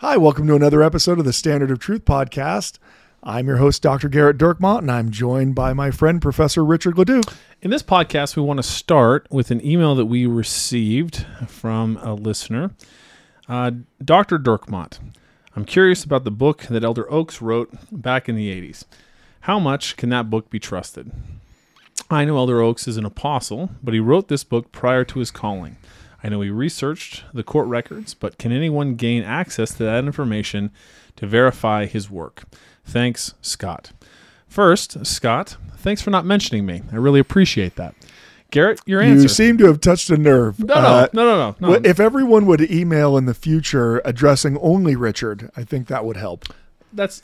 Hi, welcome to another episode of the Standard of Truth podcast. I'm your host, Dr. Gerrit Dirkmaat, and I'm joined by my friend, Professor Richard Leduc. In this podcast, we want to start with an email that we received from a listener. Dr. Dirkmaat, I'm curious about the book that Elder Oaks wrote back in the 80s. How much can that book be trusted? I know Elder Oaks is an apostle, but he wrote this book prior to his calling. I know he researched the court records, but can anyone gain access to that information to verify his work? Thanks, Scott. First, Scott, thanks for not mentioning me. I really appreciate that. Gerrit, your answer. You seem to have touched a nerve. No. If everyone would email in the future addressing only Richard, I think that would help. That's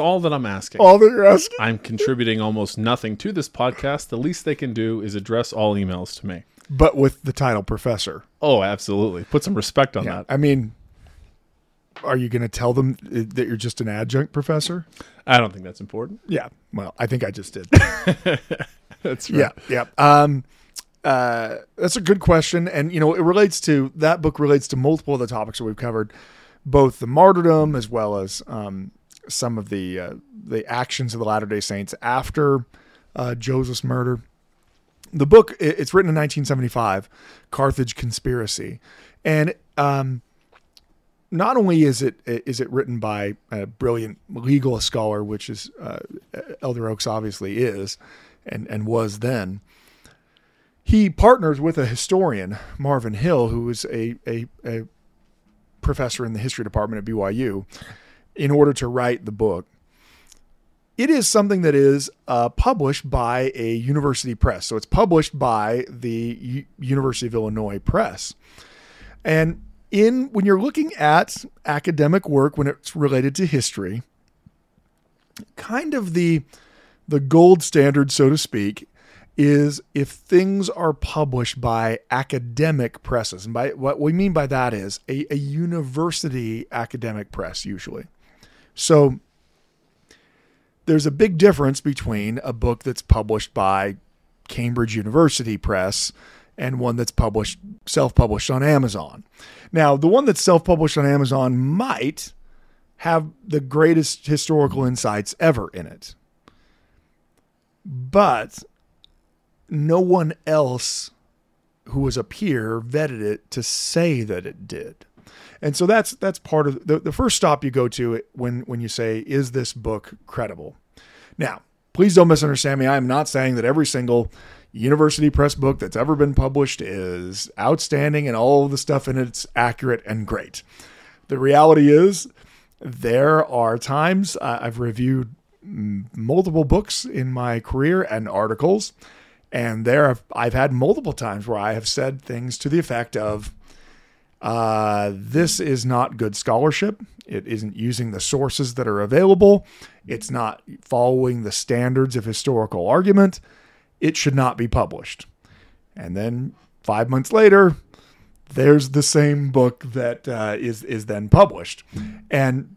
all that I'm asking. All that you're asking? I'm contributing almost nothing to this podcast. The least they can do is address all emails to me. But with the title Professor. Oh, absolutely. Put some respect on that. I mean, are you going to tell them that you're just an adjunct professor? I don't think that's important. Yeah. Well, I think I just did. That's right. Yeah. That's a good question. And, you know, that book relates to multiple of the topics that we've covered, both the martyrdom as well as some of the actions of the Latter-day Saints after Joseph's murder. The book, it's written in 1975, Carthage Conspiracy, and not only is it written by a brilliant legal scholar, which is Elder Oaks obviously is, and was then. He partners with a historian, Marvin Hill, who is a professor in the history department at BYU, in order to write the book. It is something that is published by a university press. So it's published by the University of Illinois Press. And when you're looking at academic work, when it's related to history, kind of the gold standard, so to speak, is if things are published by academic presses. And by what we mean by that is a university academic press usually. So there's a big difference between a book that's published by Cambridge University Press and one that's self-published on Amazon. Now, the one that's self-published on Amazon might have the greatest historical insights ever in it, but no one else who was a peer vetted it to say that it did. And so that's part of the first stop you go to when you say, is this book credible? Now, please don't misunderstand me. I am not saying that every single university press book that's ever been published is outstanding and all of the stuff in it's accurate and great. The reality is there are times I've reviewed multiple books in my career and articles, and I've had multiple times where I have said things to the effect of, this is not good scholarship. It isn't using the sources that are available. It's not following the standards of historical argument. It should not be published. And then 5 months later, there's the same book that is then published. And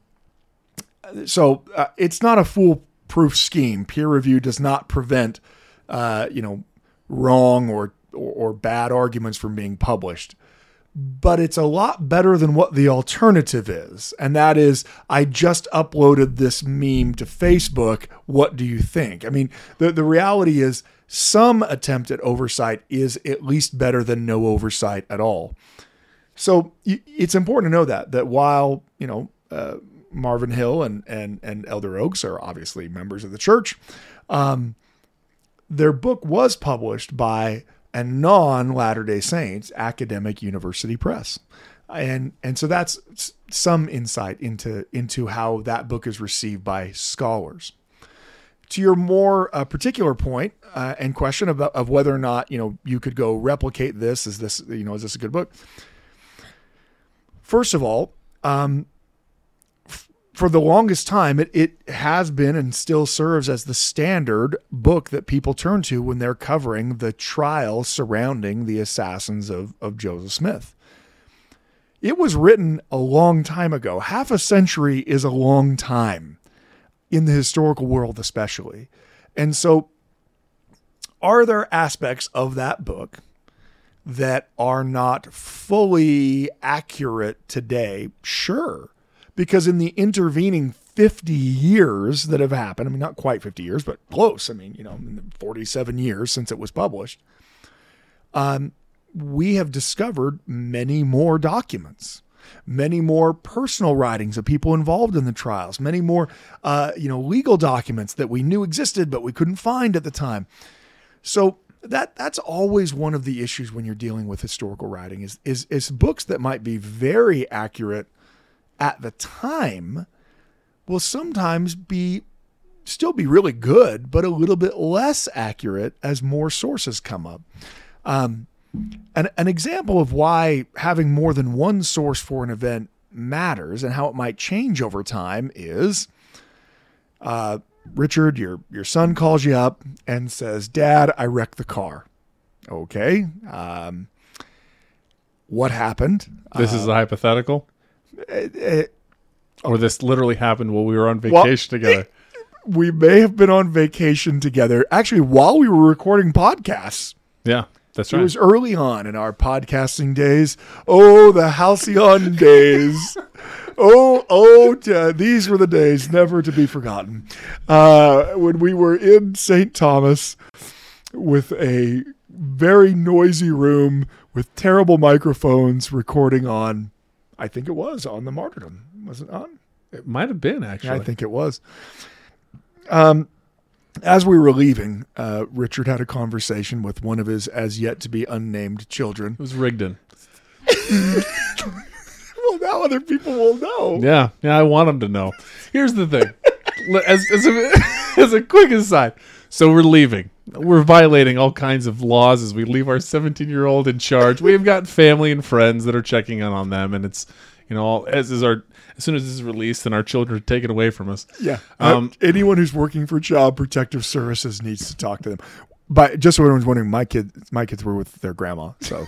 so it's not a foolproof scheme. Peer review does not prevent wrong or bad arguments from being published. But it's a lot better than what the alternative is. And that is, I just uploaded this meme to Facebook. What do you think? I mean, the reality is some attempt at oversight is at least better than no oversight at all. So it's important to know that while, Marvin Hill and Elder Oaks are obviously members of the church, their book was published by and non-Latter-day Saints academic university press. And so that's some insight into how that book is received by scholars. To your more particular point and question of whether or not, you could go replicate this, is this a good book? First of all, For the longest time, it has been and still serves as the standard book that people turn to when they're covering the trial surrounding the assassins of Joseph Smith. It was written a long time ago. Half a century is a long time in the historical world, especially. And so are there aspects of that book that are not fully accurate today? Sure. Because in the intervening 50 years that have happened, I mean, not quite 50 years, but close. I mean, 47 years since it was published, we have discovered many more documents, many more personal writings of people involved in the trials, many more, legal documents that we knew existed, but we couldn't find at the time. So that's always one of the issues when you're dealing with historical writing is books that might be very accurate at the time will sometimes still be really good, but a little bit less accurate as more sources come up. An example of why having more than one source for an event matters and how it might change over time is, Richard, your son calls you up and says, "Dad, I wrecked the car." Okay. What happened? This is a hypothetical. Or this literally happened while we were on vacation together. We may have been on vacation together, actually, while we were recording podcasts. Yeah, that's right. It was early on in our podcasting days. Oh, the halcyon days. These were the days never to be forgotten. When we were in St. Thomas with a very noisy room with terrible microphones recording on, I think it was on the Martyrdom. Was it on? It might have been, actually. Yeah, I think it was. As we were leaving, Richard had a conversation with one of his as yet to be unnamed children. It was Rigdon. Well, now other people will know. Yeah, I want them to know. Here's the thing. As a quick aside. So we're leaving. We're violating all kinds of laws as we leave our 17-year-old in charge. We've got family and friends that are checking in on them, and it's, as soon as this is released, then our children are taken away from us. Yeah. Anyone who's working for Child Protective Services needs to talk to them. But just so everyone's wondering, my kids were with their grandma, so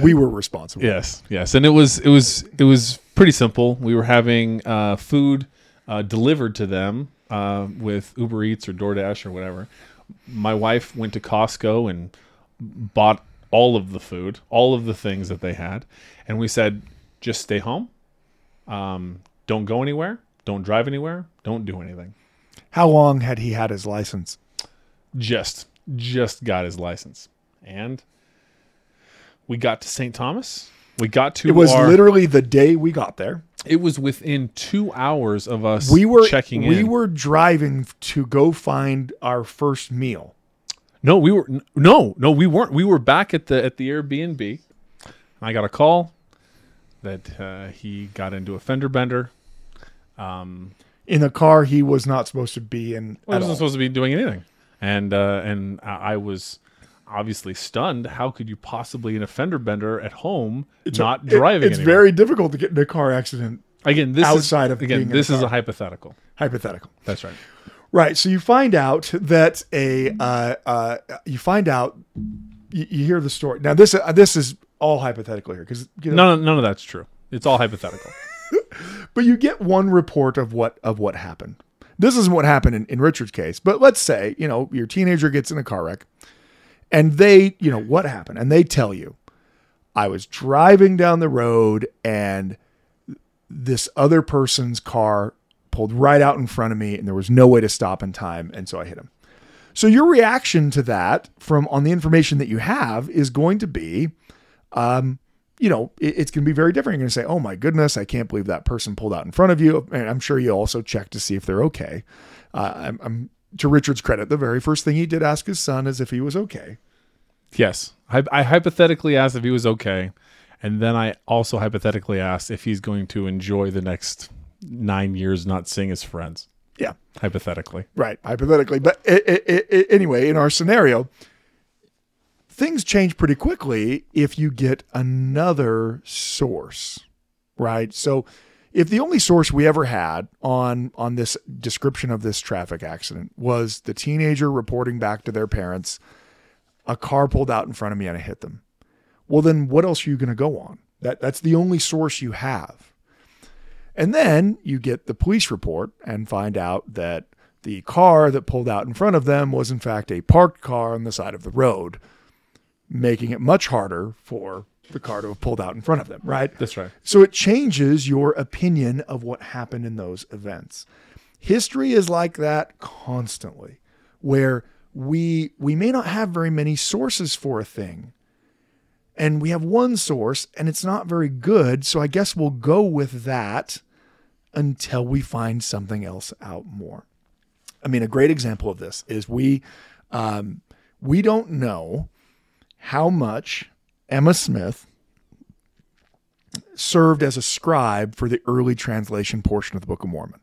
we were responsible. Yes, and it was pretty simple. We were having food delivered to them with Uber Eats or DoorDash or whatever. My wife went to Costco and bought all of the food, all of the things that they had. And we said, just stay home. Don't go anywhere. Don't drive anywhere. Don't do anything. How long had he had his license? Just got his license. And we got to St. Thomas. It was literally the day we got there. It was within 2 hours of us checking in. We were driving to go find our first meal. No, we weren't. We were back at the Airbnb. I got a call that he got into a fender bender. In a car he was not supposed to be in. Well, he wasn't supposed to be doing anything, and I was obviously stunned. How could you possibly in a fender bender at home not driving? It's anywhere. Very difficult to get in a car accident. This is a hypothetical. Hypothetical. That's right. Right. So you find out that you hear the story. Now this is all hypothetical here because none of that's true. It's all hypothetical. But you get one report of what happened. This isn't what happened in Richard's case. But let's say your teenager gets in a car wreck. And they, what happened? And they tell you, I was driving down the road and this other person's car pulled right out in front of me and there was no way to stop in time. And so I hit him. So your reaction to that on the information that you have is going to be, it's going to be very different. You're going to say, oh my goodness, I can't believe that person pulled out in front of you. And I'm sure you also check to see if they're okay. I'm to Richard's credit, the very first thing he did ask his son is if he was okay. Yes. I hypothetically asked if he was okay. And then I also hypothetically asked if he's going to enjoy the next 9 years not seeing his friends. Yeah. Hypothetically. Right. Hypothetically. But anyway, in our scenario, things change pretty quickly if you get another source. right? So if the only source we ever had on this description of this traffic accident was the teenager reporting back to their parents, a car pulled out in front of me and I hit them, well, then what else are you going to go on? That's the only source you have. And then you get the police report and find out that the car that pulled out in front of them was in fact a parked car on the side of the road, making it much harder for the car to have pulled out in front of them, right? That's right. So it changes your opinion of what happened in those events. History is like that constantly, where we may not have very many sources for a thing, and we have one source and it's not very good. So I guess we'll go with that until we find something else out more. I mean, a great example of this is we don't know how much Emma Smith served as a scribe for the early translation portion of the Book of Mormon.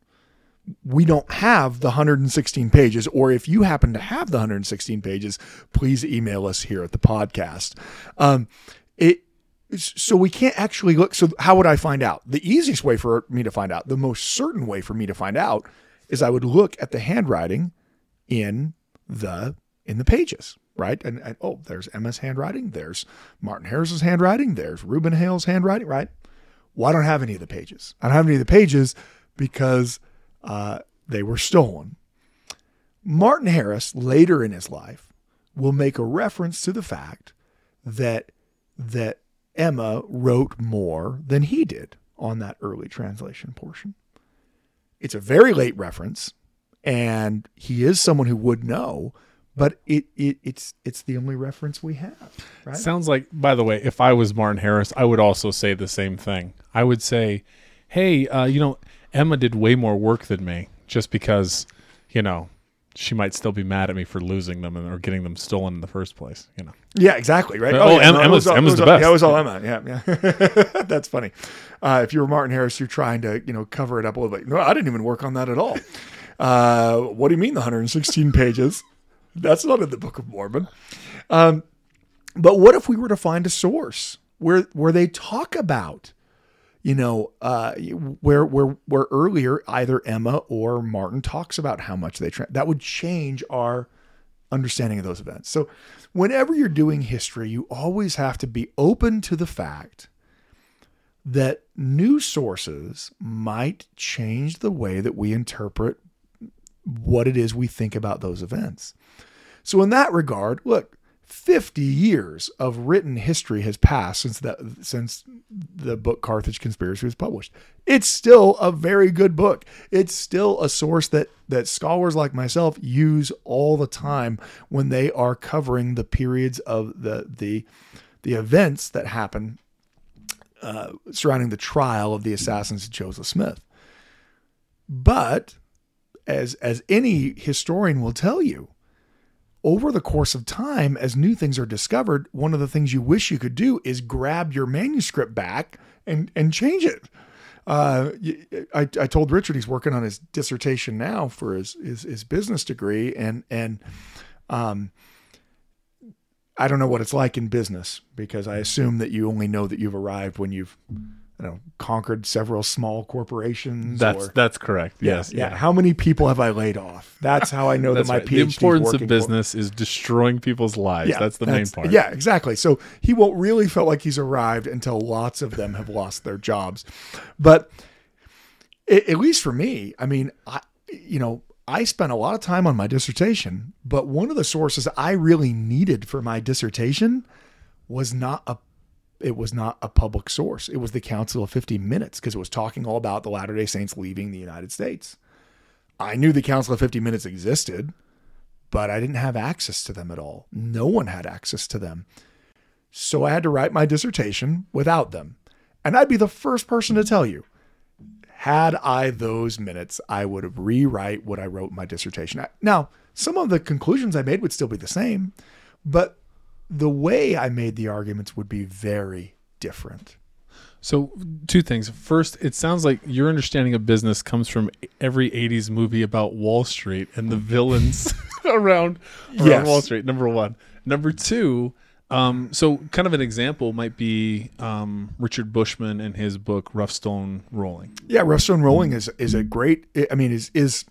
We don't have the 116 pages, or if you happen to have the 116 pages, please email us here at the podcast. So we can't actually look. So how would I find out? The easiest way for me to find out, the most certain way for me to find out, is I would look at the handwriting in the pages, right? And oh, there's Emma's handwriting. There's Martin Harris's handwriting. There's Reuben Hale's handwriting, right? Well, I don't have any of the pages. I don't have any of the pages because they were stolen. Martin Harris, later in his life, will make a reference to the fact that Emma wrote more than he did on that early translation portion. It's a very late reference, and he is someone who would know, but it's the only reference we have, right? Sounds like, by the way, if I was Martin Harris, I would also say the same thing. I would say, hey, Emma did way more work than me, just because, she might still be mad at me for losing them or getting them stolen in the first place, Yeah, exactly, right? But, Emma's the best. Yeah, it was all Emma, yeah. That's funny. If you were Martin Harris, you're trying to, cover it up a little bit. No, I didn't even work on that at all. What do you mean the 116 pages? That's not in the Book of Mormon. But what if we were to find a source where they talk about where earlier either Emma or Martin talks about how much that would change our understanding of those events. So whenever you're doing history, you always have to be open to the fact that new sources might change the way that we interpret what it is we think about those events. So in that regard, look, 50 years of written history has passed since the book Carthage Conspiracy was published. It's still a very good book. It's still a source that scholars like myself use all the time when they are covering the periods of the events that happen surrounding the trial of the assassins of Joseph Smith. But as any historian will tell you, over the course of time, as new things are discovered, one of the things you wish you could do is grab your manuscript back and change it. I told Richard, he's working on his dissertation now for his business degree. And I don't know what it's like in business, because I assume that you only know that you've arrived when you've conquered several small corporations. That's correct. Yes. Yeah. How many people have I laid off? That's how I know that my right. PhD. The importance of business is destroying people's lives. Yeah, that's the main part. Yeah, exactly. So he won't really feel like he's arrived until lots of them have lost their jobs. But at least for me, I mean, I spent a lot of time on my dissertation, but one of the sources I really needed for my dissertation was not a public source. It was the Council of 50 minutes, because it was talking all about the Latter-day Saints leaving the United States. I knew the Council of 50 minutes existed, but I didn't have access to them at all. No one had access to them. So I had to write my dissertation without them. And I'd be the first person to tell you, had I those minutes, I would rewrite what I wrote in my dissertation. Now, some of the conclusions I made would still be the same, but the way I made the arguments would be very different. So two things. First, it sounds like your understanding of business comes from every 80s movie about Wall Street and the villains around Wall Street, number one. Number two, So kind of an example might be Richard Bushman and his book, Rough Stone Rolling. Yeah, Rough Stone Rolling is a great, I mean, is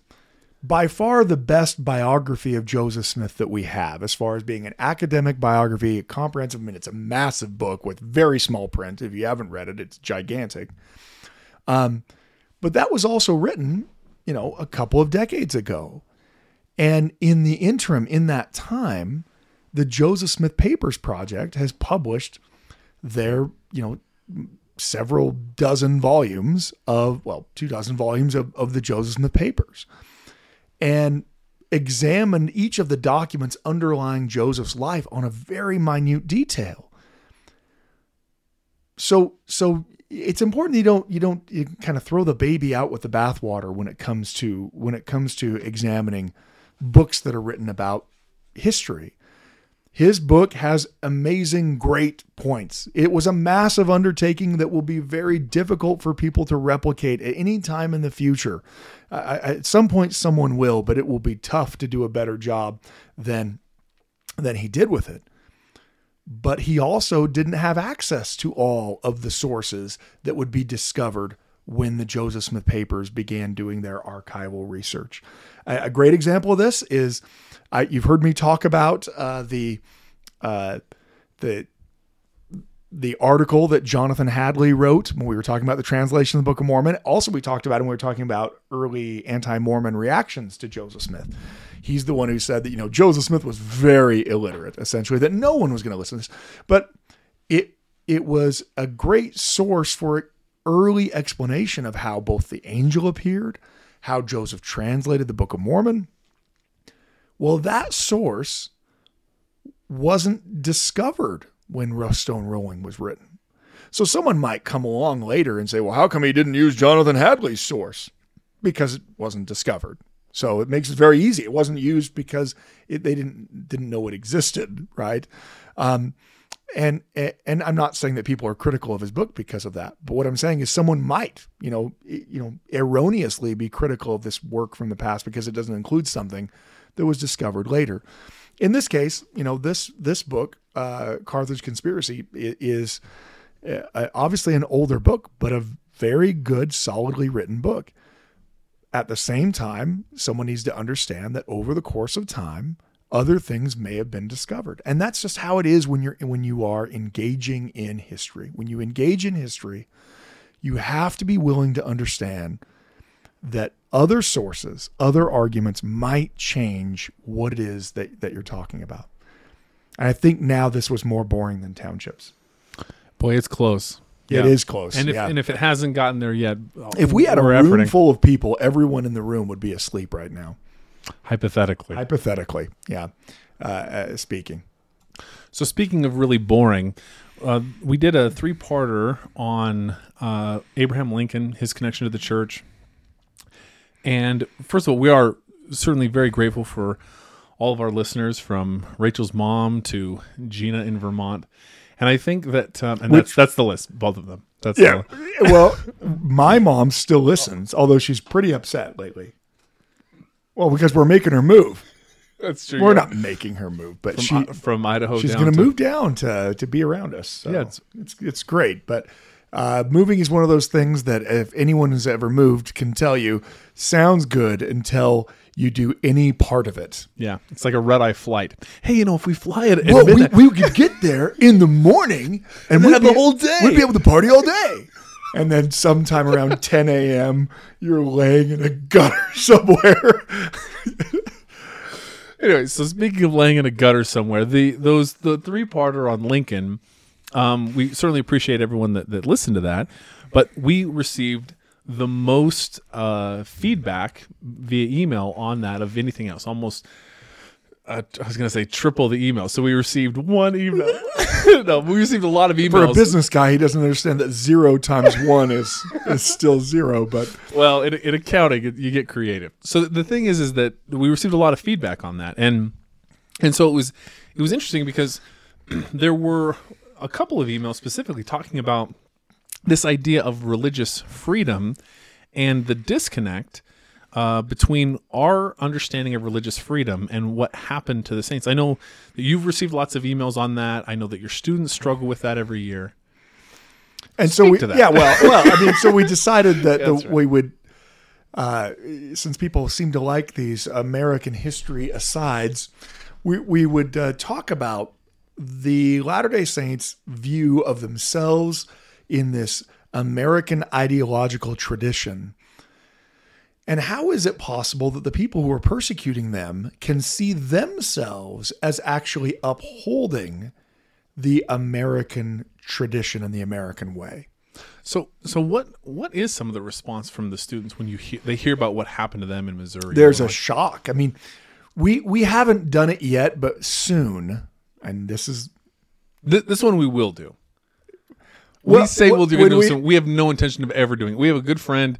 by far the best biography of Joseph Smith that we have, as far as being an academic biography, a comprehensive, I mean, it's a massive book with very small print. If you haven't read it, it's gigantic. But that was also written, you know, a couple of decades ago. And in the interim, in that time, the Joseph Smith Papers Project has published their, you know, several dozen volumes of, well, 24 volumes of the Joseph Smith Papers, and examined each of the documents underlying Joseph's life on a very minute detail. So it's important you kind of throw the baby out with the bathwater when it comes to examining books that are written about history. His book has amazing, great points. It was a massive undertaking that will be very difficult for people to replicate at any time in the future. At some point, someone will, but it will be tough to do a better job than he did with it. But he also didn't have access to all of the sources that would be discovered when the Joseph Smith Papers began doing their archival research. A great example of this is, you've heard me talk about the article that Jonathan Hadley wrote when we were talking about the translation of the Book of Mormon. Also, we talked about it when we were talking about early anti-Mormon reactions to Joseph Smith. He's the one who said that, you know, Joseph Smith was very illiterate, essentially, that no one was going to listen to this. But it was a great source for early explanation of how both the angel appeared, how Joseph translated the Book of Mormon. Well, that source wasn't discovered when Rough Stone Rolling was written. So someone might come along later and say, well, how come he didn't use Jonathan Hadley's source? Because it wasn't discovered. So it makes it very easy. It wasn't used because they didn't know it existed, right? And I'm not saying that people are critical of his book because of that, but what I'm saying is someone might, you know, erroneously be critical of this work from the past because it doesn't include something that was discovered later. In this case, you know, this book, Carthage Conspiracy, is obviously an older book, but a very good, solidly written book. At the same time, someone needs to understand that over the course of time, other things may have been discovered. And that's just how it is when you are engaging in history. When you engage in history, you have to be willing to understand that other sources, other arguments might change what it is that you're talking about. And I think now this was more boring than townships. Boy, it's close. Yeah. It is close. And if it hasn't gotten there yet. If we had a room full of people, everyone in the room would be asleep right now. Hypothetically, yeah. So speaking of really boring, we did a three-parter on Abraham Lincoln, his connection to the church. And first of all, we are certainly very grateful for all of our listeners, from Rachel's mom to Gina in Vermont. And I think that, that's the list, both of them. That's yeah. Well, my mom still listens, although she's pretty upset lately. Well, because we're making her move. That's true. We're not making her move, but from Idaho, she's going to move down to be around us. So yeah, it's great. But moving is one of those things that, if anyone who's ever moved can tell you, sounds good until you do any part of it. Yeah, it's like a red-eye flight. Hey, you know, if we fly it, we could get there in the morning and we'd have the whole day. We'd be able to party all day. And then sometime around 10 a.m., you're laying in a gutter somewhere. Anyway, so speaking of laying in a gutter somewhere, the three-parter on Lincoln, we certainly appreciate everyone that listened to that, but we received the most feedback via email on that of anything else. Almost, I was going to say triple the email. So we received one email. No, we received a lot of emails. For a business guy, he doesn't understand that 0 times 1 is still 0. But well, in accounting, you get creative. So the thing is that we received a lot of feedback on that, and so it was interesting because there were a couple of emails specifically talking about this idea of religious freedom and the disconnect between our understanding of religious freedom and what happened to the saints. I know that you've received lots of emails on that. I know that your students struggle with that every year. And so we decided that we would, since people seem to like these American history asides, we would talk about the Latter-day Saints' view of themselves in this American ideological tradition. And how is it possible that the people who are persecuting them can see themselves as actually upholding the American tradition and the American way? So what is some of the response from the students when they hear about what happened to them in Missouri? There's a shock. I mean, we haven't done it yet, but soon, and this is... This one we will do. We have no intention of ever doing it. We have a good friend,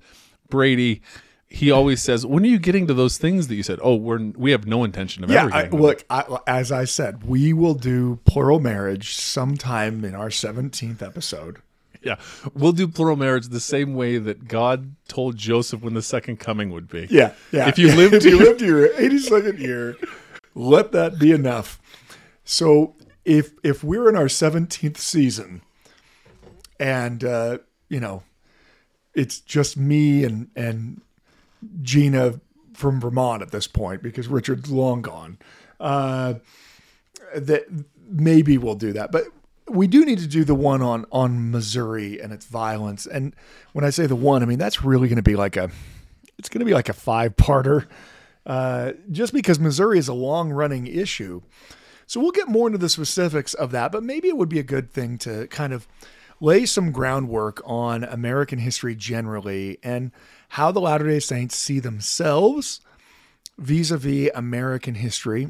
Brady. He always says, when are you getting to those things that you said? Oh, we have no intention of ever getting to them. Look, as I said, we will do plural marriage sometime in our 17th episode. Yeah, we'll do plural marriage the same way that God told Joseph when the second coming would be. Yeah. If you live to your 82nd year, let that be enough. So if we're in our 17th season and, it's just me and Gina from Vermont at this point because Richard's long gone, that maybe we'll do that. But we do need to do the one on Missouri and its violence. And when I say the one, I mean, that's really going to be like a five-parter, just because Missouri is a long-running issue. So we'll get more into the specifics of that, but maybe it would be a good thing to kind of lay some groundwork on American history generally and how the Latter-day Saints see themselves vis-a-vis American history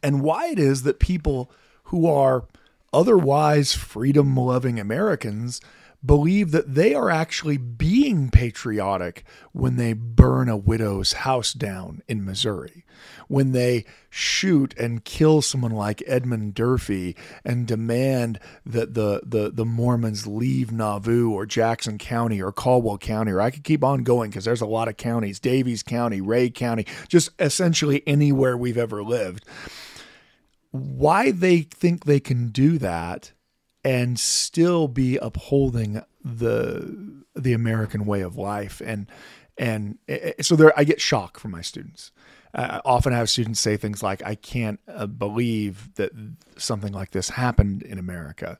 and why it is that people who are otherwise freedom-loving Americans believe that they are actually being patriotic when they burn a widow's house down in Missouri, when they shoot and kill someone like Edmund Durfee and demand that the Mormons leave Nauvoo or Jackson County or Caldwell County, or I could keep on going because there's a lot of counties, Daviess County, Ray County, just essentially anywhere we've ever lived. Why they think they can do that and still be upholding the American way of life. And so there, I get shock from my students. I often have students say things like, I can't believe that something like this happened in America.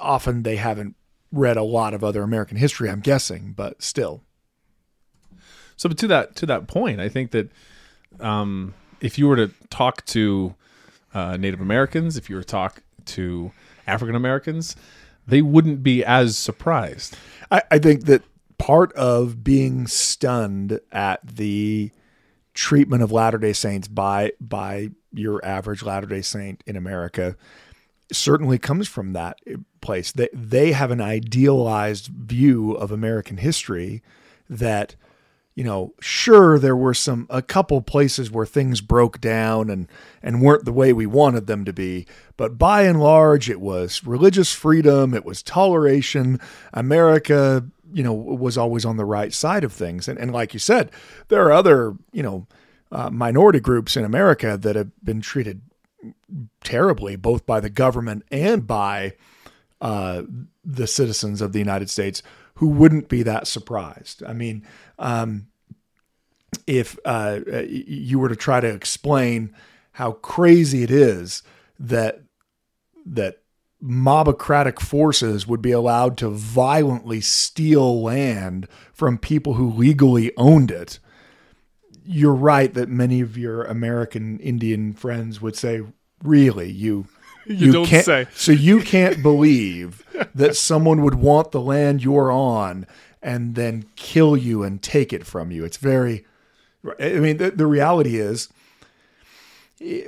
Often they haven't read a lot of other American history, I'm guessing, but still. So but to that point, I think that if you were to talk to Native Americans, if you were to talk to African Americans, they wouldn't be as surprised. I think that part of being stunned at the treatment of Latter-day Saints by your average Latter-day Saint in America certainly comes from that place. They have an idealized view of American history that, sure, there were a couple places where things broke down and weren't the way we wanted them to be, but by and large, it was religious freedom, it was toleration. America, was always on the right side of things. And like you said, there are other, minority groups in America that have been treated terribly, both by the government and by the citizens of the United States, who wouldn't be that surprised. I mean, if you were to try to explain how crazy it is that mobocratic forces would be allowed to violently steal land from people who legally owned it, you're right that many of your American Indian friends would say, really, you don't say. So you can't believe that someone would want the land you're on and then kill you and take it from you. It's very, the reality is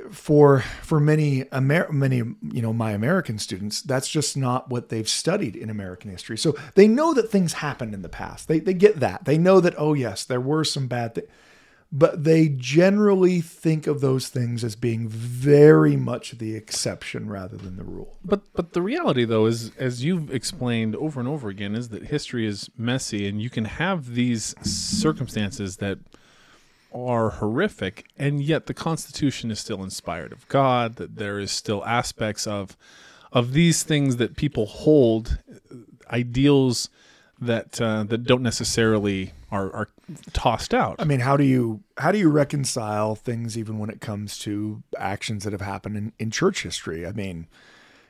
for many, my American students, that's just not what they've studied in American history. So they know that things happened in the past. They get that. They know that, oh yes, there were some bad things. But they generally think of those things as being very much the exception rather than the rule. But the reality, though, is, as you've explained over and over again, is that history is messy, and you can have these circumstances that are horrific, and yet the Constitution is still inspired of God, that there is still aspects of these things that people hold, ideals that that don't necessarily are tossed out. I mean, how do you reconcile things even when it comes to actions that have happened in church history? I mean,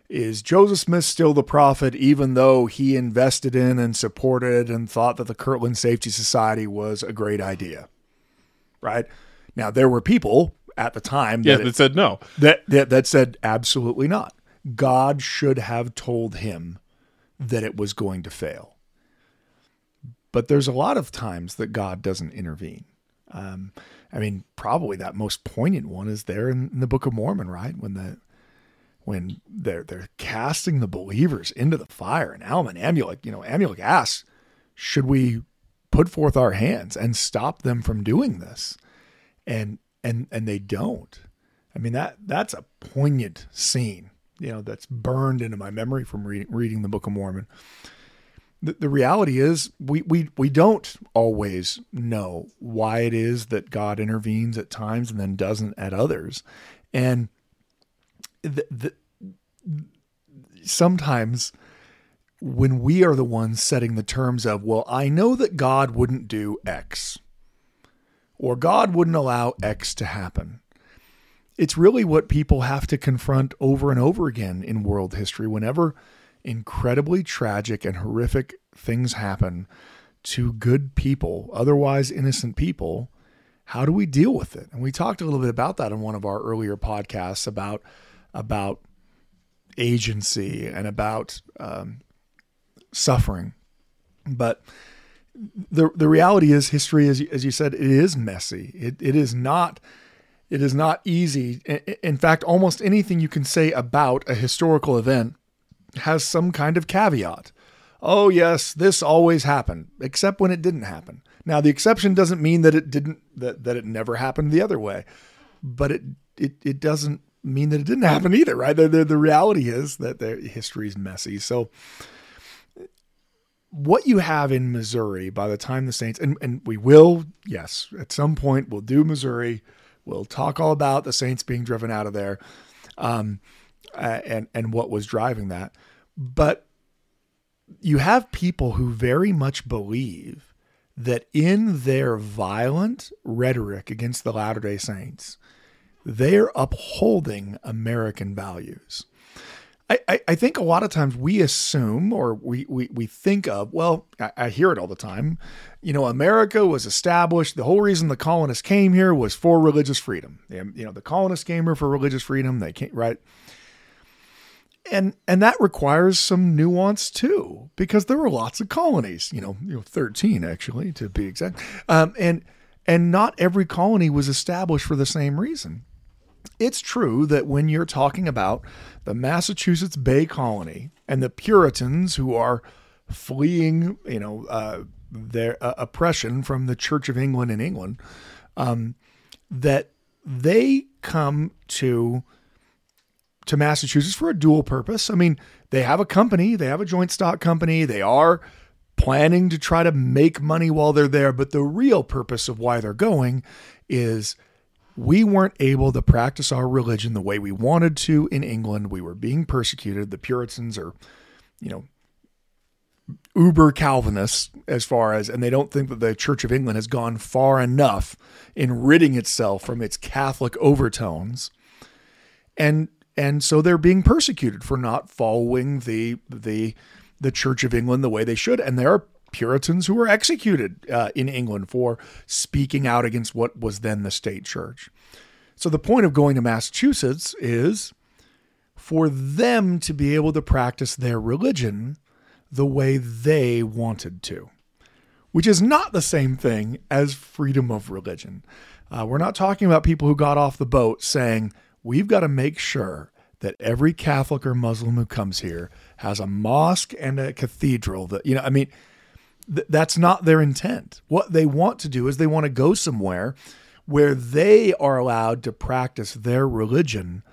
is Joseph Smith still the prophet, even though he invested in and supported and thought that the Kirtland Safety Society was a great idea? Right? Now, there were people at the time that said no. That said absolutely not. God should have told him that it was going to fail. But there's a lot of times that God doesn't intervene. I mean, probably that most poignant one is there in the Book of Mormon, right? When they're casting the believers into the fire, and Amulek, Amulek asks, should we put forth our hands and stop them from doing this? And they don't. I mean, that's a poignant scene, that's burned into my memory from reading the Book of Mormon. The reality is we don't always know why it is that God intervenes at times and then doesn't at others. And sometimes when we are the ones setting the terms of, well, I know that God wouldn't do X, or God wouldn't allow X to happen. It's really what people have to confront over and over again in world history whenever incredibly tragic and horrific things happen to good people, otherwise innocent people. How do we deal with it? And we talked a little bit about that in one of our earlier podcasts about agency and about suffering. But the reality is history, as you said, it is messy. It is not easy. In fact, almost anything you can say about a historical event has some kind of caveat. Oh yes, this always happened, except when it didn't happen. Now, the exception doesn't mean that it didn't, that it never happened the other way, but it doesn't mean that it didn't happen either, right? The reality is that the history is messy. So what you have in Missouri by the time the Saints, and we will, yes, at some point we'll do Missouri. We'll talk all about the Saints being driven out of there. And what was driving that. But you have people who very much believe that in their violent rhetoric against the Latter-day Saints, they're upholding American values. I think a lot of times we assume, or we think of, well, I hear it all the time, America was established. The whole reason the colonists came here was for religious freedom. The colonists came here for religious freedom. They came, right? And that requires some nuance too, because there were lots of colonies, 13 actually to be exact. And not every colony was established for the same reason. It's true that when you're talking about the Massachusetts Bay Colony and the Puritans who are fleeing, their oppression from the Church of England in England, that they come to Massachusetts for a dual purpose. I mean, they have a company, they have a joint stock company, they are planning to try to make money while they're there. But the real purpose of why they're going is we weren't able to practice our religion the way we wanted to in England. We were being persecuted. The Puritans are, uber Calvinists and they don't think that the Church of England has gone far enough in ridding itself from its Catholic overtones. And so they're being persecuted for not following the Church of England the way they should. And there are Puritans who were executed in England for speaking out against what was then the state church. So the point of going to Massachusetts is for them to be able to practice their religion the way they wanted to, which is not the same thing as freedom of religion. We're not talking about people who got off the boat saying, we've got to make sure that every Catholic or Muslim who comes here has a mosque and a cathedral. That's not their intent. What they want to do is they want to go somewhere where they are allowed to practice their religion,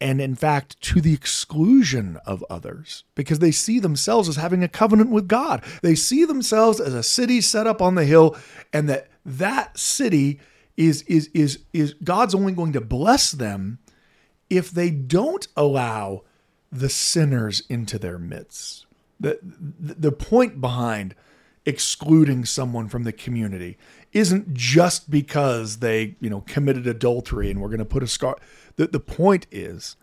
and in fact, to the exclusion of others, because they see themselves as having a covenant with God. They see themselves as a city set up on the hill, and that city is God's only going to bless them if they don't allow the sinners into their midst. The point behind excluding someone from the community isn't just because they, committed adultery and we're going to put a scar. The point is,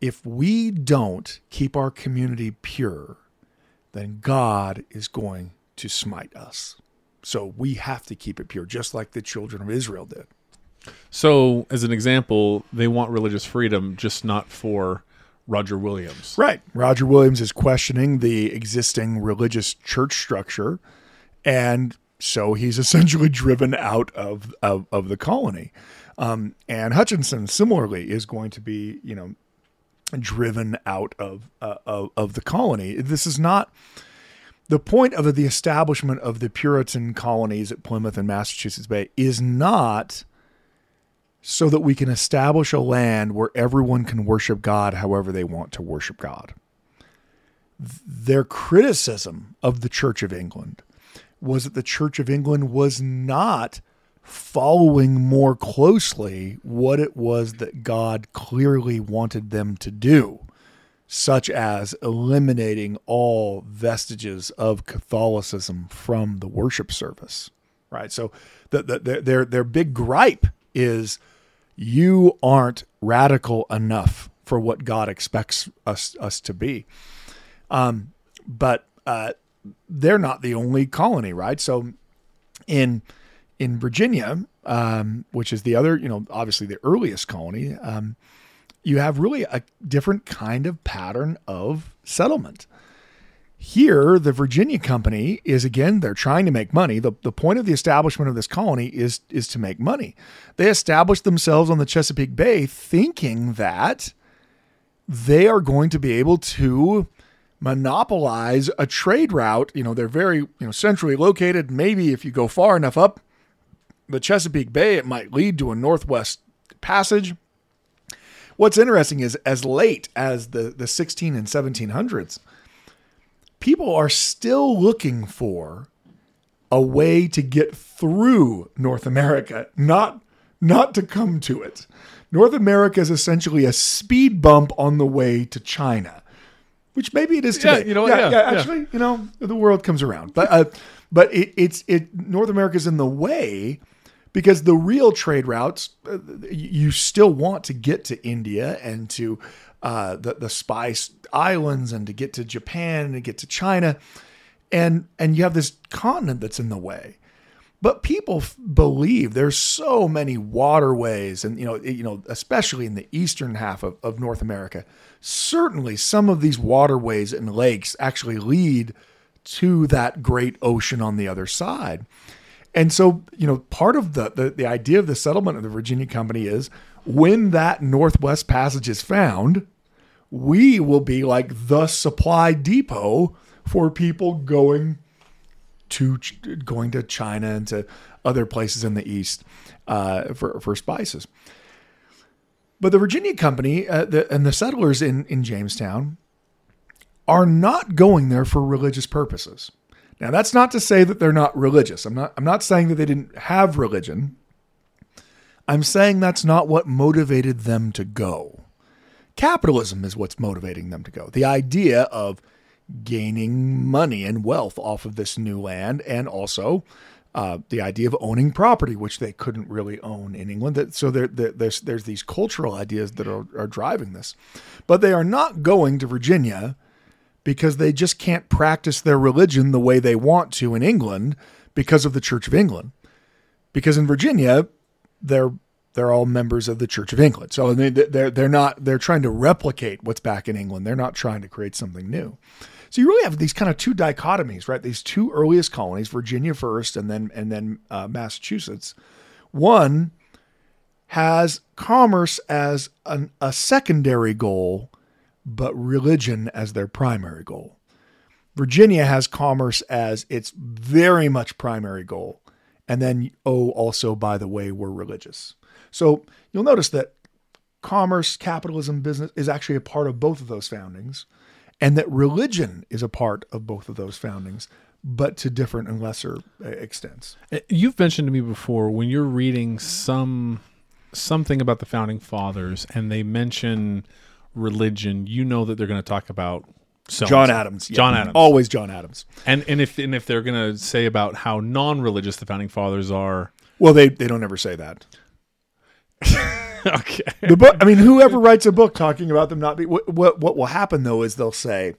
if we don't keep our community pure, then God is going to smite us. So we have to keep it pure, just like the children of Israel did. So, as an example, they want religious freedom, just not for Roger Williams. Right. Roger Williams is questioning the existing religious church structure, and so he's essentially driven out of the colony. Anne Hutchinson, similarly, is going to be, driven out of the colony. This is not the point of the establishment of the Puritan colonies at Plymouth and Massachusetts Bay is not so that we can establish a land where everyone can worship God however they want to worship God. Their criticism of the Church of England was that the Church of England was not following more closely what it was that God clearly wanted them to do, such as eliminating all vestiges of Catholicism from the worship service. Right? So their big gripe is, you aren't radical enough for what God expects us to be. But they're not the only colony, right? So in Virginia, which is the other, obviously the earliest colony, you have really a different kind of pattern of settlement. Here, the Virginia Company is, again, they're trying to make money. The point of the establishment of this colony is to make money. They established themselves on the Chesapeake Bay thinking that they are going to be able to monopolize a trade route. They're very, centrally located. Maybe if you go far enough up the Chesapeake Bay, it might lead to a Northwest Passage. What's interesting is, as late as the 16 and 1700s, people are still looking for a way to get through North America, not to come to it. North America is essentially a speed bump on the way to China, which maybe it is today. The world comes around, but it's North America is in the way because the real trade routes, you still want to get to India and to the Spice Islands and to get to Japan and to get to China, and you have this continent that's in the way. But people believe there's so many waterways, and especially in the eastern half of North America, certainly some of these waterways and lakes actually lead to that great ocean on the other side. And so, part of the idea of the settlement of the Virginia Company is, when that Northwest Passage is found, we will be like the supply depot for people going to China and to other places in the East for spices. But the Virginia Company and the settlers in Jamestown are not going there for religious purposes. Now, that's not to say that they're not religious. I'm not saying that they didn't have religion. I'm saying that's not what motivated them to go. Capitalism is what's motivating them to go. The idea of gaining money and wealth off of this new land, and also the idea of owning property, which they couldn't really own in England. So there's these cultural ideas that are driving this. But they are not going to Virginia because they just can't practice their religion the way they want to in England because of the Church of England. Because in Virginia, they're all members of the Church of England. So they're trying to replicate what's back in England. They're not trying to create something new. So you really have these kind of two dichotomies, right? These two earliest colonies, Virginia first, and then Massachusetts. One has commerce as a secondary goal, but religion as their primary goal. Virginia has commerce as its very much primary goal, And then, oh, also, by the way, we're religious. So you'll notice that commerce, capitalism, business is actually a part of both of those foundings, and that religion is a part of both of those foundings, but to different and lesser extents. You've mentioned to me before, when you're reading something about the founding fathers and they mention religion, you know that they're going to talk about so-and-so. John Adams. Yeah. John Adams. Always John Adams. And if they're going to say about how non-religious the founding fathers are... Well, they don't ever say that. Okay. The book, I mean, whoever writes a book talking about them not being... What will happen, though, is they'll say...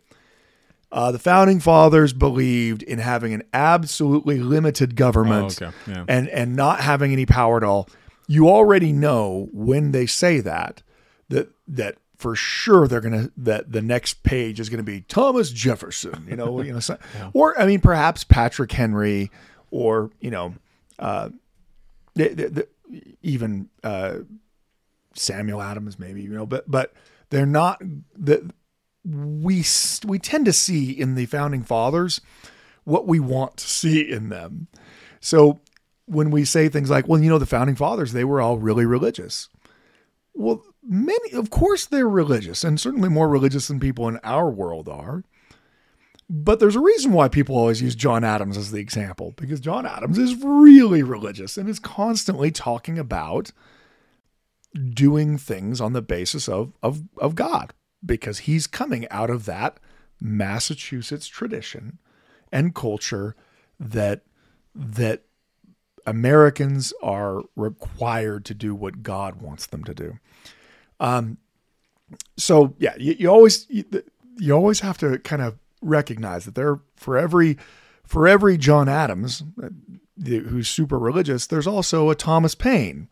the founding fathers believed in having an absolutely limited government and not having any power at all. You already know when they say that for sure that the next page is going to be Thomas Jefferson, or I mean, perhaps Patrick Henry, or, even Samuel Adams, maybe, but they're not the... We tend to see in the founding fathers what we want to see in them. So when we say things like, well, the founding fathers, they were all really religious. Well, of course they're religious, and certainly more religious than people in our world are. But there's a reason why people always use John Adams as the example, because John Adams is really religious and is constantly talking about doing things on the basis of God, because he's coming out of that Massachusetts tradition and culture that Americans are required to do what God wants them to do. So yeah, you always have to kind of recognize that there, for every John Adams who's super religious, there's also a Thomas Paine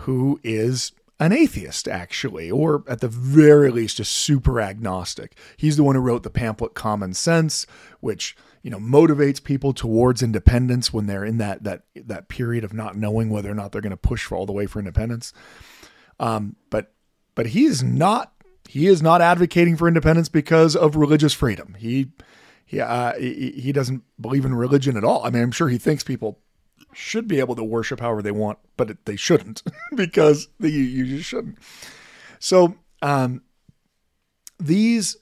who is an atheist, actually, or at the very least, a super agnostic. He's the one who wrote the pamphlet Common Sense, which, motivates people towards independence when they're in that period of not knowing whether or not they're going to push all the way for independence. But he is not advocating for independence because of religious freedom. He doesn't believe in religion at all. I mean, I'm sure he thinks people should be able to worship however they want, but they shouldn't, because you just shouldn't. So these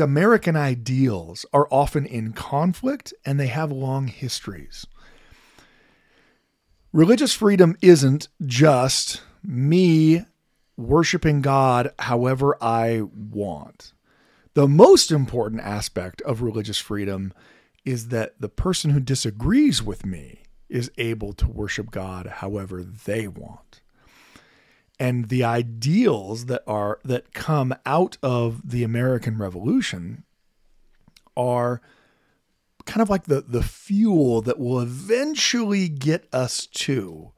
American ideals are often in conflict, and they have long histories. Religious freedom isn't just me worshiping God however I want. The most important aspect of religious freedom is that the person who disagrees with me is able to worship God however they want. And the ideals that come out of the American Revolution are kind of like the fuel that will eventually get us to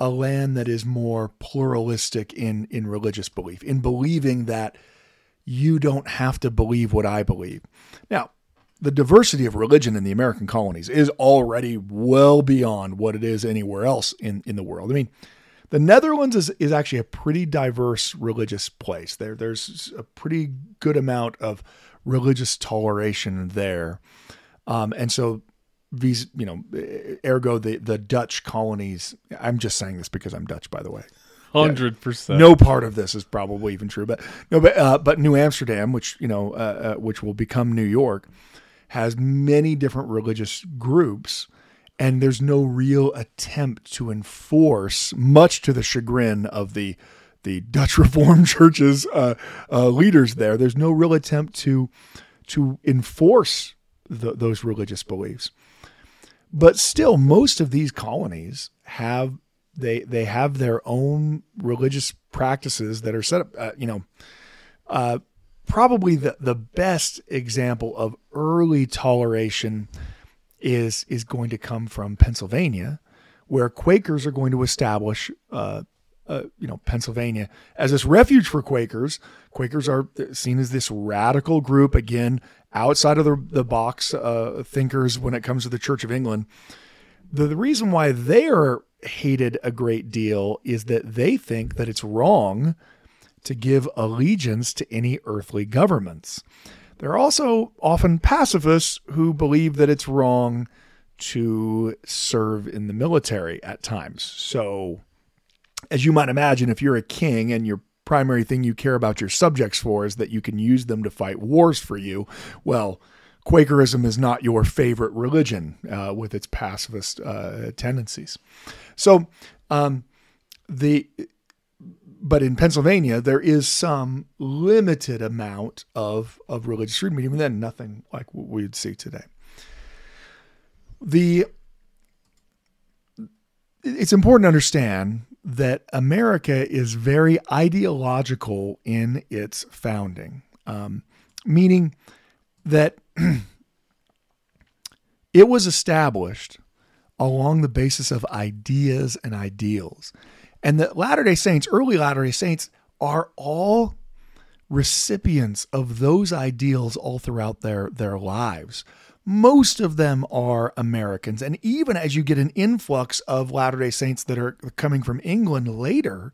a land that is more pluralistic in religious belief, in believing that you don't have to believe what I believe. Now, the diversity of religion in the American colonies is already well beyond what it is anywhere else in the world. I mean, the Netherlands is actually a pretty diverse religious place. There's a pretty good amount of religious toleration there. And so these, ergo the Dutch colonies, I'm just saying this because I'm Dutch, by the way. 100%. No part of this is probably even true, but New Amsterdam, which will become New York, has many different religious groups, and there's no real attempt to enforce, much to the chagrin of the Dutch Reformed Church's leaders there. There's no real attempt to enforce those religious beliefs. But still, most of these colonies have their own religious practices that are set up, probably the best example of early toleration is going to come from Pennsylvania, where Quakers are going to establish, Pennsylvania as this refuge for Quakers. Quakers are seen as this radical group, again, outside of the box thinkers when it comes to the Church of England. The reason why they are hated a great deal is that they think that it's wrong to give allegiance to any earthly governments. There are also often pacifists who believe that it's wrong to serve in the military at times. So as you might imagine, if you're a king and your primary thing you care about your subjects for is that you can use them to fight wars for you, well, Quakerism is not your favorite religion with its pacifist tendencies. So but in Pennsylvania, there is some limited amount of religious freedom, even then nothing like what we'd see today. It's important to understand that America is very ideological in its founding, meaning that it was established along the basis of ideas and ideals. And the Latter-day Saints, early Latter-day Saints, are all recipients of those ideals all throughout their lives. Most of them are Americans. And even as you get an influx of Latter-day Saints that are coming from England later,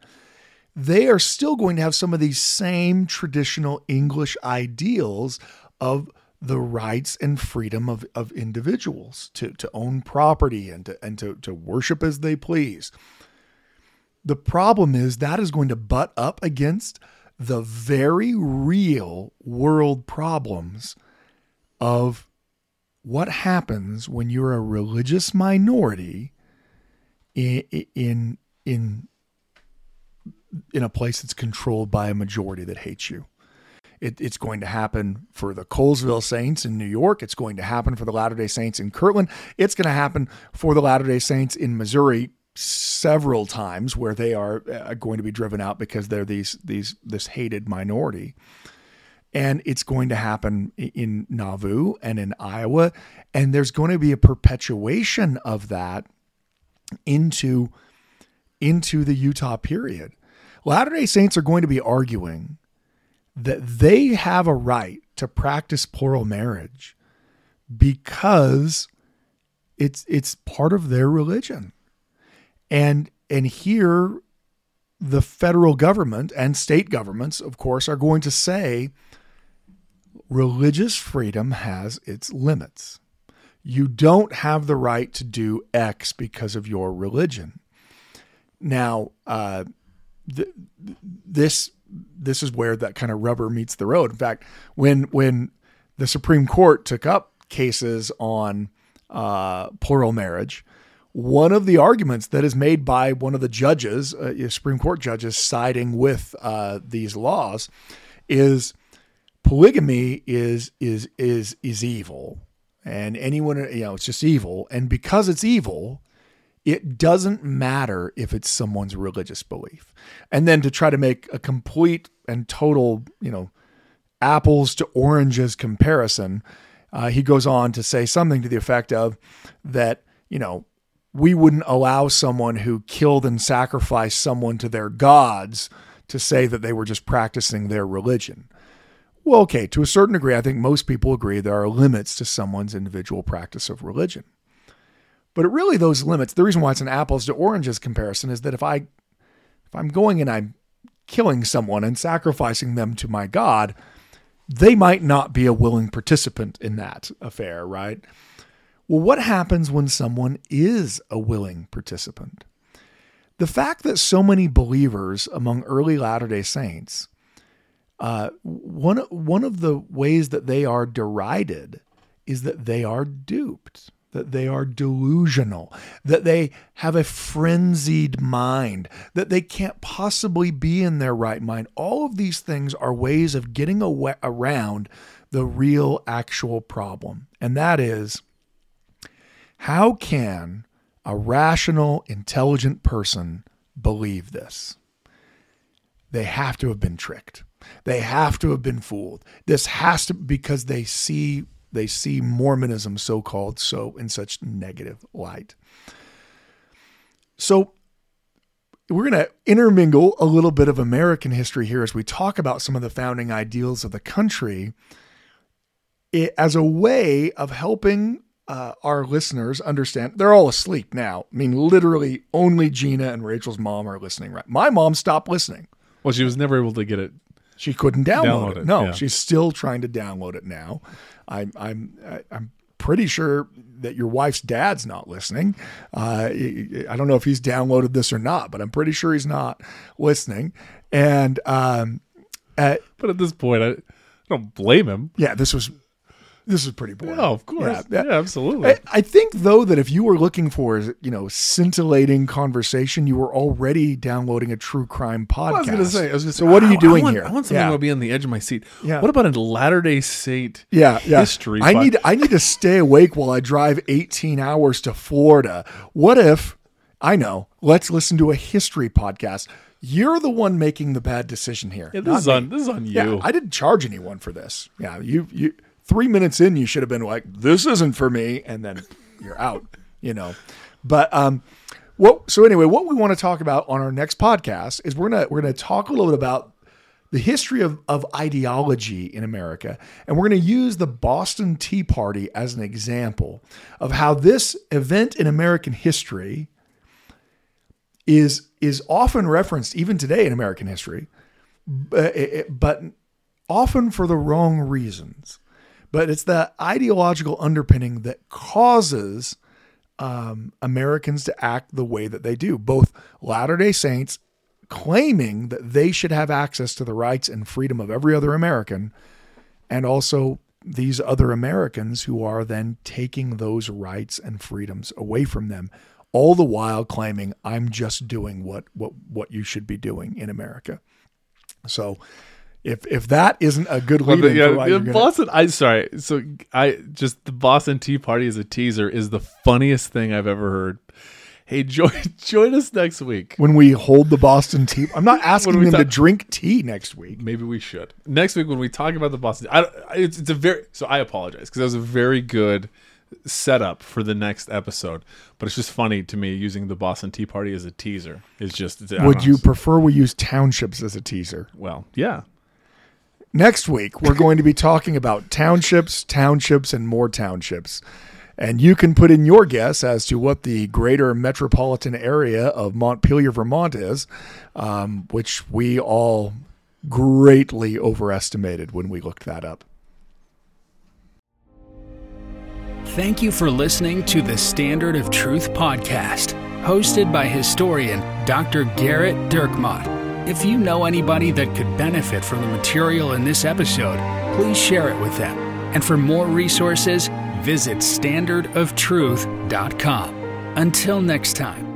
they are still going to have some of these same traditional English ideals of the rights and freedom of individuals to own property and to worship as they please. The problem is that is going to butt up against the very real world problems of what happens when you're a religious minority in a place that's controlled by a majority that hates you. It's going to happen for the Colesville Saints in New York. It's going to happen for the Latter-day Saints in Kirtland. It's going to happen for the Latter-day Saints in Missouri several times, where they are going to be driven out because they're this hated minority. And it's going to happen in Nauvoo and in Iowa. And there's going to be a perpetuation of that into the Utah period. Latter-day Saints are going to be arguing that they have a right to practice plural marriage because it's part of their religion. And here the federal government and state governments, of course, are going to say religious freedom has its limits. You don't have the right to do X because of your religion. Now, this is where that kind of rubber meets the road. In fact, when the Supreme Court took up cases on plural marriage, one of the arguments that is made by one of the judges, Supreme Court judges, siding with these laws, is polygamy is evil, and anyone, it's just evil. And because it's evil, it doesn't matter if it's someone's religious belief. And then to try to make a complete and total, apples to oranges comparison, he goes on to say something to the effect of that, we wouldn't allow someone who killed and sacrificed someone to their gods to say that they were just practicing their religion. Well, okay, to a certain degree, I think most people agree there are limits to someone's individual practice of religion. But it really, those limits, the reason why it's an apples to oranges comparison is that if I'm going and I'm killing someone and sacrificing them to my God, they might not be a willing participant in that affair, right? Well, what happens when someone is a willing participant? The fact that so many believers among early Latter-day Saints, one of the ways that they are derided is that they are duped, that they are delusional, that they have a frenzied mind, that they can't possibly be in their right mind. All of these things are ways of getting around the real actual problem. And that is, how can a rational, intelligent person believe this? They have to have been tricked. They have to have been fooled. This has to, because they see Mormonism, so-called, in such negative light. So we're going to intermingle a little bit of American history here as we talk about some of the founding ideals of the country, as a way of helping our listeners understand. They're all asleep now. I mean, literally only Gina and Rachel's mom are listening, right? My mom stopped listening. Well, she was never able to get it. She couldn't download it. No, yeah. She's still trying to download it now. I'm pretty sure that your wife's dad's not listening. I don't know if he's downloaded this or not, but I'm pretty sure he's not listening. And but at this point, I don't blame him. Yeah, this was pretty boring. Oh, of course. Yeah, absolutely. I think, though, that if you were looking for, scintillating conversation, you were already downloading a true crime podcast. I was going to say, so what are you doing here? I want something that'll be on the edge of my seat. Yeah. What about a Latter-day Saint history? I need to stay awake while I drive 18 hours to Florida. What if, let's listen to a history podcast. You're the one making the bad decision here. Yeah, this is on you. Yeah, I didn't charge anyone for this. Yeah, you 3 minutes in, you should have been like, this isn't for me. And then you're out, But what we want to talk about on our next podcast is we're gonna talk a little bit about the history of ideology in America. And we're going to use the Boston Tea Party as an example of how this event in American history is often referenced even today in American history, but often for the wrong reasons. But it's the ideological underpinning that causes Americans to act the way that they do. Both Latter-day Saints claiming that they should have access to the rights and freedom of every other American, and also these other Americans who are then taking those rights and freedoms away from them, all the while claiming, I'm just doing what you should be doing in America. So... If that isn't a good lead-in for why you're Boston, gonna... I'm sorry. So the Boston Tea Party as a teaser is the funniest thing I've ever heard. Hey, join us next week when we hold the Boston Tea. I'm not asking them to drink tea next week. Maybe we should next week when we talk about the Boston. It's a very. So I apologize because that was a very good setup for the next episode, but it's just funny to me using the Boston Tea Party as a teaser. Would you prefer we use townships as a teaser? Well, yeah. Next week, we're going to be talking about townships, and more townships. And you can put in your guess as to what the greater metropolitan area of Montpelier, Vermont is, which we all greatly overestimated when we looked that up. Thank you for listening to the Standard of Truth podcast, hosted by historian Dr. Gerrit Dirkmaat. If you know anybody that could benefit from the material in this episode, please share it with them. And for more resources, visit standardoftruth.com. Until next time.